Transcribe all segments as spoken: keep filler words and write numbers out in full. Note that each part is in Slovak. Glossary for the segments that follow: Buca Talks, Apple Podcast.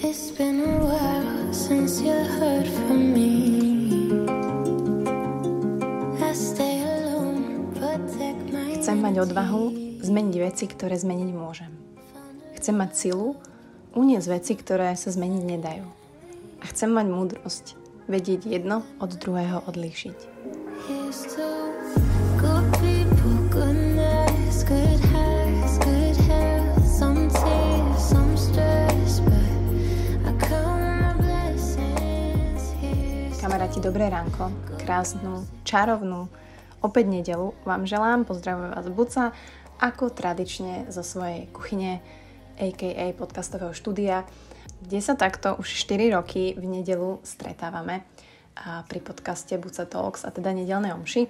It's been a while since you heard from me. I stay alone, protect my energy. Chcem mať odvahu zmeniť veci, ktoré zmeniť môžem. Chcem mať silu uniesť veci, ktoré sa zmeniť nedajú. A chcem mať múdrosť vedieť jedno od druhého odlíšiť. Kamaráti, dobré ránko, krásnu, čarovnú, opäť nedeľu vám želám, pozdravujem vás Buca, ako tradične zo svojej kuchyne, á ká á podcastového štúdia, kde sa takto už štyri roky v nedeľu stretávame pri podcaste Buca Talks, a teda Nedeľnej omši,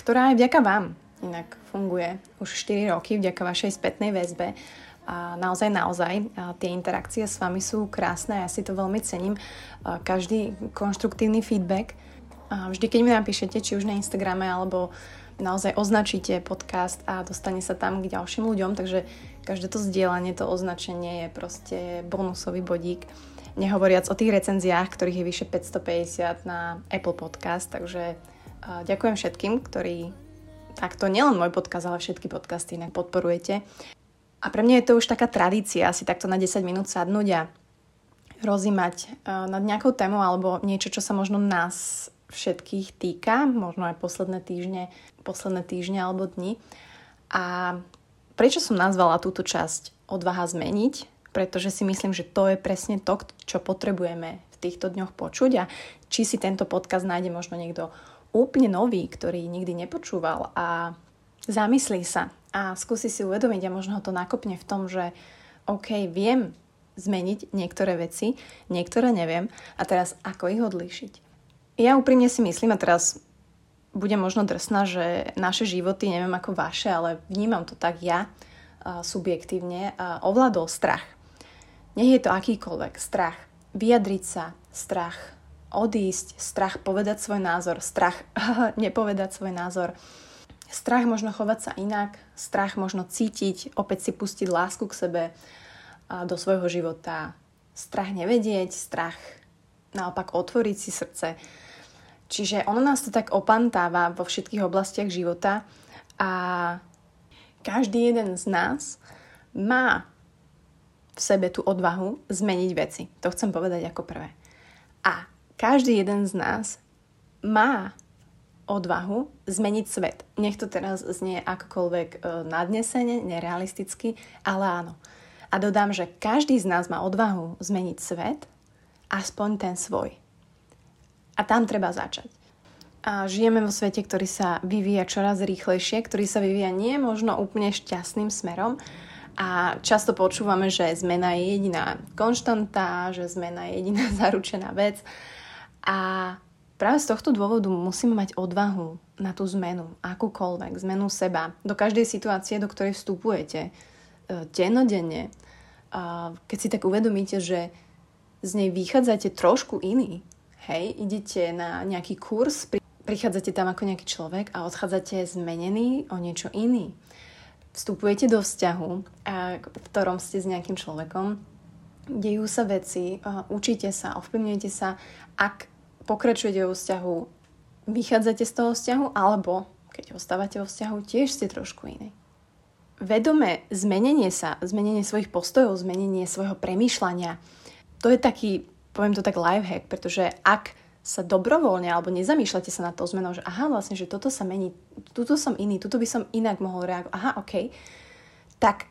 ktorá aj vďaka vám inak funguje už štyri roky, vďaka vašej spätnej väzbe. A naozaj, naozaj, a tie interakcie s vami sú krásne a ja si to veľmi cením. A každý konštruktívny feedback. A vždy, keď mi napíšete, či už na Instagrame, alebo naozaj označíte podcast a dostane sa tam k ďalším ľuďom, takže každé to zdieľanie, to označenie je proste bonusový bodík. Nehovoriac o tých recenziách, ktorých je vyše päťstopäťdesiat na Apple Podcast, takže ďakujem všetkým, ktorí takto nielen môj podcast, ale všetky podcasty inak podporujete. A pre mňa je to už taká tradícia si takto na desať minút sadnúť a rozímať nad nejakou témou alebo niečo, čo sa možno nás všetkých týka, možno aj posledné týždne, posledné týždne alebo dni. A prečo som nazvala túto časť Odvaha zmeniť? Pretože si myslím, že to je presne to, čo potrebujeme v týchto dňoch počuť, a či si tento podcast nájde možno niekto úplne nový, ktorý nikdy nepočúval, a zamyslí sa a skúsi si uvedomiť, a možno ho to nakopne v tom, že OK, viem zmeniť niektoré veci, niektoré neviem, a teraz ako ich odlíšiť. Ja úprimne si myslím, a teraz budem možno drsná, že naše životy, neviem ako vaše, ale vnímam to tak ja subjektívne, ovládol strach. Nech je to akýkoľvek strach. Vyjadriť sa, strach odísť, strach povedať svoj názor, strach nepovedať svoj názor, strach možno chovať sa inak, strach možno cítiť, opäť si pustiť lásku k sebe a do svojho života, strach nevedieť, strach naopak otvoriť si srdce. Čiže ono nás to tak opantáva vo všetkých oblastiach života a každý jeden z nás má v sebe tú odvahu zmeniť veci. To chcem povedať ako prvé. A každý jeden z nás má odvahu zmeniť svet. Nech to teraz znie akokoľvek nadnesene, nerealisticky, ale áno. A dodám, že každý z nás má odvahu zmeniť svet, aspoň ten svoj. A tam treba začať. A žijeme vo svete, ktorý sa vyvíja čoraz rýchlejšie, ktorý sa vyvíja nie možno úplne šťastným smerom, a často počúvame, že zmena je jediná konštanta, že zmena je jediná zaručená vec. A práve z tohto dôvodu musíme mať odvahu na tú zmenu, akúkoľvek, zmenu seba, do každej situácie, do ktorej vstupujete, dennodenne. Keď si tak uvedomíte, že z nej vychádzate trošku iný, hej, idete na nejaký kurz, prichádzate tam ako nejaký človek a odchádzate zmenený o niečo iný. Vstupujete do vzťahu, v ktorom ste s nejakým človekom, dejú sa veci, učíte sa, ovplyvňujete sa, ak pokračujete vo vzťahu, vychádzate z toho vzťahu, alebo keď ostávate vo vzťahu, tiež ste trošku iný. Vedomé zmenenie sa, zmenenie svojich postojov, zmenenie svojho premýšľania, to je taký, poviem to tak, lifehack, pretože ak sa dobrovoľne alebo nezamýšľate sa nad tou zmenou, že aha, vlastne, že toto sa mení, tuto som iný, tuto by som inak mohol reagovať, aha, okej, tak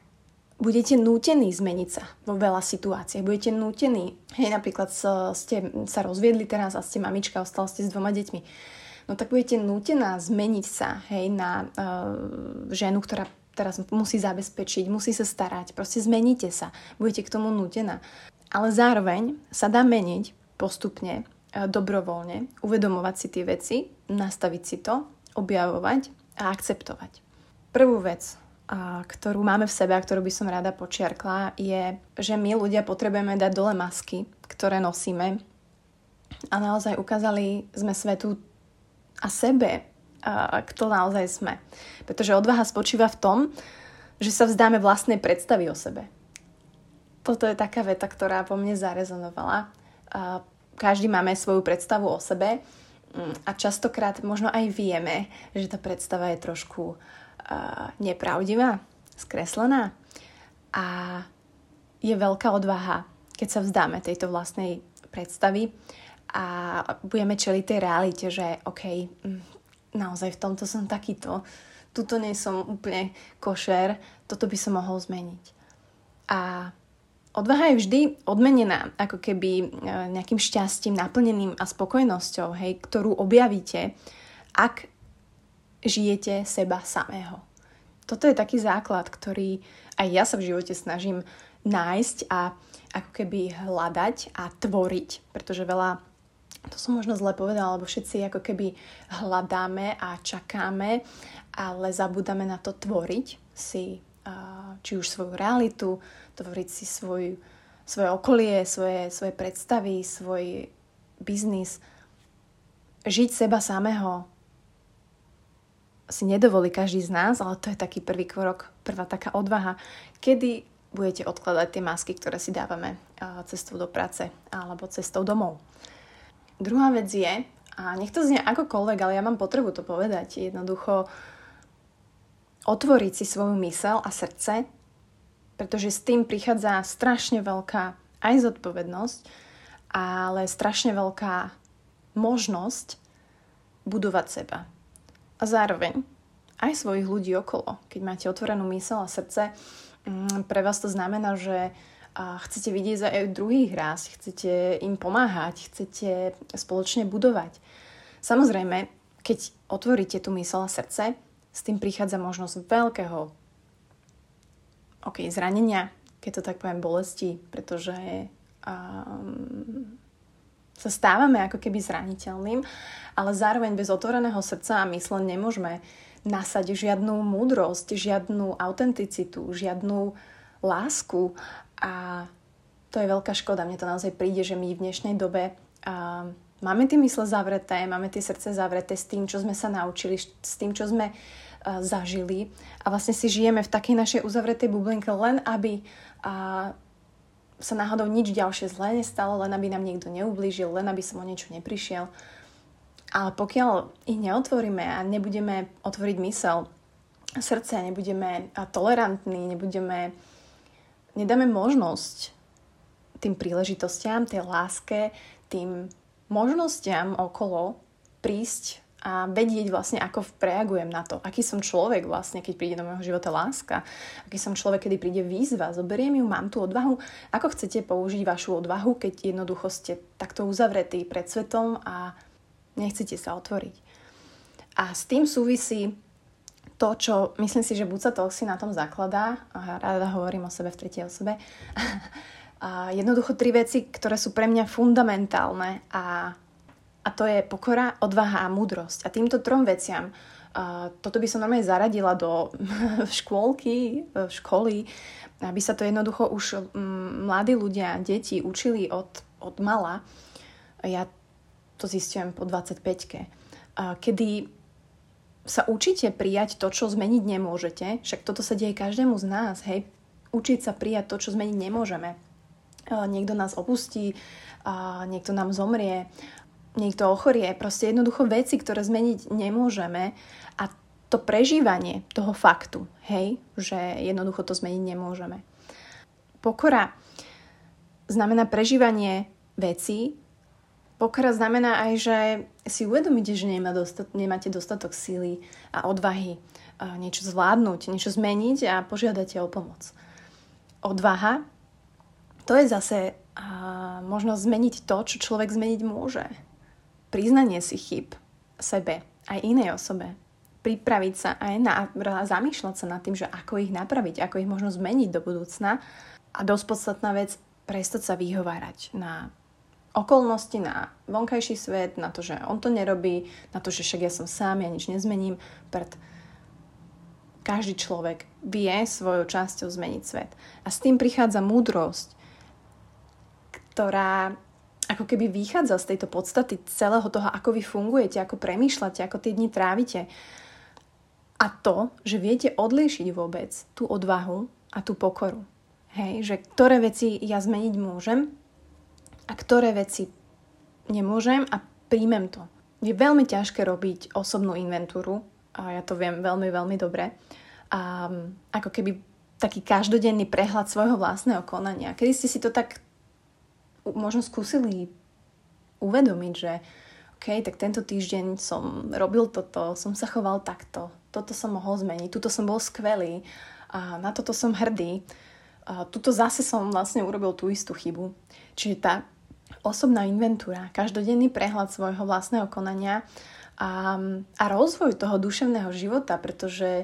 budete nútení zmeniť sa vo veľa situáciách. Budete nútení, hej, napríklad ste sa rozviedli teraz a ste mamička, ostala ste s dvoma deťmi. No tak budete nútená zmeniť sa, hej, na e, ženu, ktorá teraz musí zabezpečiť, musí sa starať. Proste zmeníte sa, budete k tomu nútená. Ale zároveň sa dá meniť postupne, e, dobrovoľne, uvedomovať si tie veci, nastaviť si to, objavovať a akceptovať. Prvú vec, ktorú máme v sebe a ktorú by som rada počiarkla, je, že my ľudia potrebujeme dať dole masky, ktoré nosíme, a naozaj ukázali sme svetu a sebe, kto naozaj sme. Pretože odvaha spočíva v tom, že sa vzdáme vlastnej predstavy o sebe. Toto je taká veta, ktorá po mne zarezonovala. Každý máme svoju predstavu o sebe a častokrát možno aj vieme, že tá predstava je trošku nepravdivá, skreslená a je veľká odvaha, keď sa vzdáme tejto vlastnej predstavy a budeme čeliť tej realite, že okej, naozaj v tomto som takýto, tuto nie som úplne košer, toto by som mohol zmeniť. A odvaha je vždy odmenená, ako keby nejakým šťastím, naplneným a spokojnosťou, hej, ktorú objavíte, ak žijete seba samého. Toto je taký základ, ktorý aj ja sa v živote snažím nájsť a ako keby hľadať a tvoriť, pretože veľa, to som možno zle povedala, lebo všetci ako keby hľadáme a čakáme, ale zabúdame na to tvoriť si či už svoju realitu, tvoriť si svoj, svoje okolie, svoje, svoje predstavy, svoj biznis. Žiť seba samého si nedovolí každý z nás, ale to je taký prvý krok, prvá taká odvaha, kedy budete odkladať tie masky, ktoré si dávame cestou do práce alebo cestou domov. Druhá vec je, a nech to znie akokoľvek, ale ja mám potrebu to povedať, jednoducho otvoriť si svoju myseľ a srdce, pretože s tým prichádza strašne veľká aj zodpovednosť, ale strašne veľká možnosť budovať seba. A zároveň aj svojich ľudí okolo. Keď máte otvorenú myseľ a srdce, pre vás to znamená, že chcete vidieť aj druhých raz, chcete im pomáhať, chcete spoločne budovať. Samozrejme, keď otvoríte tú myseľ a srdce, s tým prichádza možnosť veľkého okay, zranenia, keď to tak poviem, bolesti, pretože um, sa stávame ako keby zraniteľným, ale zároveň bez otvoreného srdca a mysle nemôžeme nasať žiadnu múdrosť, žiadnu autenticitu, žiadnu lásku a to je veľká škoda. Mne to naozaj príde, že my v dnešnej dobe um, máme tie mysle zavreté, máme tie srdce zavreté s tým, čo sme sa naučili, s tým, čo sme uh, zažili. A vlastne si žijeme v takej našej uzavretej bublinke, len aby uh, sa náhodou nič ďalšie zlé nestalo, len aby nám niekto neublížil, len aby som o niečo neprišiel. Ale pokiaľ ich neotvoríme a nebudeme otvoriť mysel, srdce, nebudeme tolerantní, nebudeme, nedáme možnosť tým príležitostiam, tej láske, tým možnostiam okolo prísť a vedieť vlastne, ako preagujem na to. Aký som človek vlastne, keď príde do môjho života láska. Aký som človek, kedy príde výzva. Zoberiem ju, mám tú odvahu. Ako chcete použiť vašu odvahu, keď jednoducho ste takto uzavretí pred svetom a nechcete sa otvoriť. A s tým súvisí to, čo myslím si, že Buca Talks si na tom zakladá. Aha, ráda hovorím o sebe v tretej osobe. A jednoducho tri veci, ktoré sú pre mňa fundamentálne a, a to je pokora, odvaha a múdrosť. A týmto trom veciam, uh, toto by som normálne zaradila do škôlky, školy, aby sa to jednoducho už um, mladí ľudia, deti učili od, od mala. Ja to zistujem po dvadsaťpäťke. Uh, kedy sa učíte prijať to, čo zmeniť nemôžete, však toto sa deje každému z nás, hej, učiť sa prijať to, čo zmeniť nemôžeme. Niekto nás opustí, niekto nám zomrie, niekto ochorie. Proste jednoducho veci, ktoré zmeniť nemôžeme a to prežívanie toho faktu, hej, že jednoducho to zmeniť nemôžeme. Pokora znamená prežívanie vecí. Pokora znamená aj, že si uvedomíte, že nemá dostat- nemáte dostatok síly a odvahy niečo zvládnuť, niečo zmeniť a požiadate o pomoc. Odvaha. To je zase uh, možnosť zmeniť to, čo človek zmeniť môže. Priznanie si chýb sebe, aj inej osobe. Pripraviť sa aj na, zamýšľať sa nad tým, že ako ich napraviť, ako ich možno zmeniť do budúcna. A dosť podstatná vec, prestať sa vyhovárať na okolnosti, na vonkajší svet, na to, že on to nerobí, na to, že však ja som sám, ja nič nezmením. Prd. Každý človek vie svojou časťou zmeniť svet. A s tým prichádza múdrosť, ktorá ako keby vychádza z tejto podstaty celého toho, ako vy fungujete, ako premýšľate, ako tie dni trávite. A to, že viete odlíšiť vôbec tú odvahu a tú pokoru. Hej, že ktoré veci ja zmeniť môžem a ktoré veci nemôžem a príjmem to. Je veľmi ťažké robiť osobnú inventúru a ja to viem veľmi, veľmi dobre. A ako keby taký každodenný prehľad svojho vlastného konania. Kedy ste si to tak možno skúsili uvedomiť, že OK, tak tento týždeň som robil toto, som sa choval takto, toto som mohol zmeniť, tuto som bol skvelý a na toto som hrdý. A tuto zase som vlastne urobil tú istú chybu. Čiže tá osobná inventúra, každodenný prehľad svojho vlastného konania a, a rozvoj toho duševného života, pretože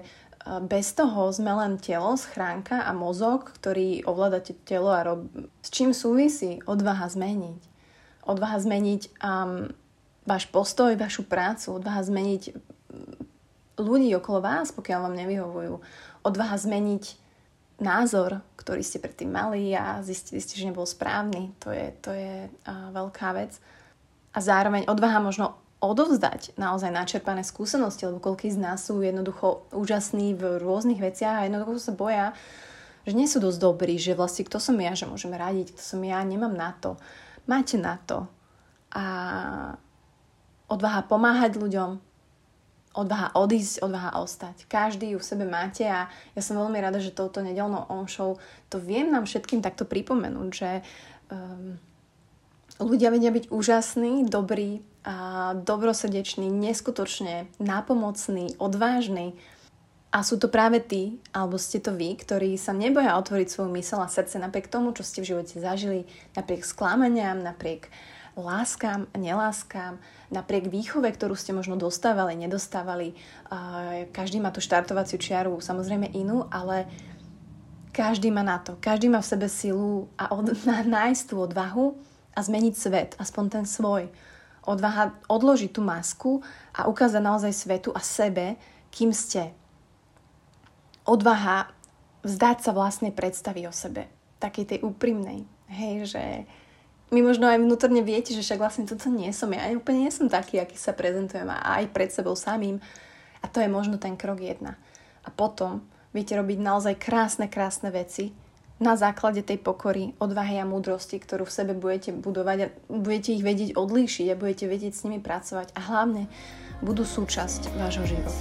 bez toho sme len telo, schránka a mozog, ktorý ovláda telo a rob... S čím súvisí odvaha zmeniť? Odvaha zmeniť um, váš postoj, vašu prácu, odvaha zmeniť ľudí okolo vás, pokiaľ vám nevyhovujú. Odvaha zmeniť názor, ktorý ste predtým mali a zistili ste, že nebol správny. To je, to je uh, veľká vec. A zároveň odvaha možno odovzdať naozaj načerpané skúsenosti, lebo koľkí z nás sú jednoducho úžasní v rôznych veciach a jednoducho sa boja, že nie sú dosť dobrí, že vlastne kto som ja, že môžem radiť, kto som ja, nemám na to. Máte na to. A odvaha pomáhať ľuďom, odvaha odísť, odvaha ostať. Každý ju v sebe máte a ja som veľmi rada, že touto nedeľnou omšou to viem nám všetkým takto pripomenúť, že um, ľudia vedia byť úžasní, dobrí, a dobrosrdečný, neskutočne nápomocný, odvážny. A sú to práve tí, alebo ste to vy, ktorí sa neboja otvoriť svoju myseľ a srdce napriek tomu, čo ste v živote zažili, napriek sklamaniam, napriek láskam, neláskam, napriek výchove, ktorú ste možno dostávali, nedostávali. Každý má tú štartovaciu čiaru, samozrejme inú, ale každý má na to. Každý má v sebe silu a od, na, nájsť tú odvahu a zmeniť svet, aspoň ten svoj. Odvaha odložiť tú masku a ukázať naozaj svetu a sebe, kým ste. Odvaha vzdať sa vlastnej predstavy o sebe. Takej tej úprimnej. Hej, že my možno aj vnútorne viete, že však vlastne toto nie som ja. Ja úplne nie som taký, aký sa prezentujem a aj pred sebou samým. A to je možno ten krok jedna. A potom viete robiť naozaj krásne, krásne veci na základe tej pokory, odvahy a múdrosti, ktorú v sebe budete budovať a budete ich vedieť odlíšiť a budete vedieť s nimi pracovať a hlavne budú súčasť vášho života.